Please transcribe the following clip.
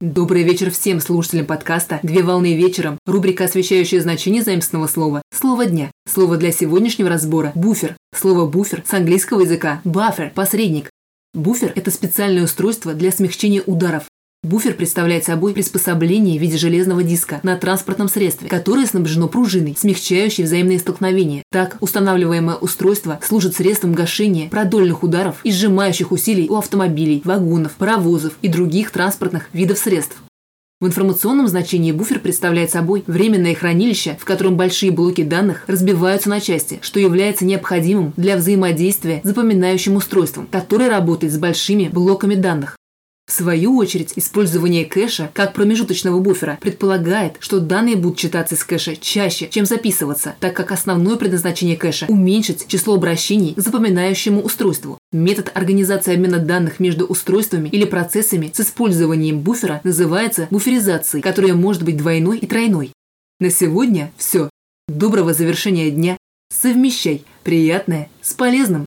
Добрый вечер всем слушателям подкаста «Две волны вечером», рубрика, освещающая значение заимствованного слова «Слово дня». Слово для сегодняшнего разбора – буфер. Слово «буфер» с английского языка buffer – посредник. Буфер – это специальное устройство для смягчения ударов. Буфер представляет собой приспособление в виде железного диска на транспортном средстве, которое снабжено пружиной, смягчающей взаимные столкновения. Так, устанавливаемое устройство служит средством гашения продольных ударов и сжимающих усилий у автомобилей, вагонов, паровозов и других транспортных видов средств. В информационном значении буфер представляет собой временное хранилище, в котором большие блоки данных разбиваются на части, что является необходимым для взаимодействия с запоминающим устройством, которое работает с большими блоками данных. В свою очередь, использование кэша как промежуточного буфера предполагает, что данные будут читаться из кэша чаще, чем записываться, так как основное предназначение кэша – уменьшить число обращений к запоминающему устройству. Метод организации обмена данных между устройствами или процессами с использованием буфера называется буферизацией, которая может быть двойной и тройной. На сегодня все. Доброго завершения дня. Совмещай приятное с полезным.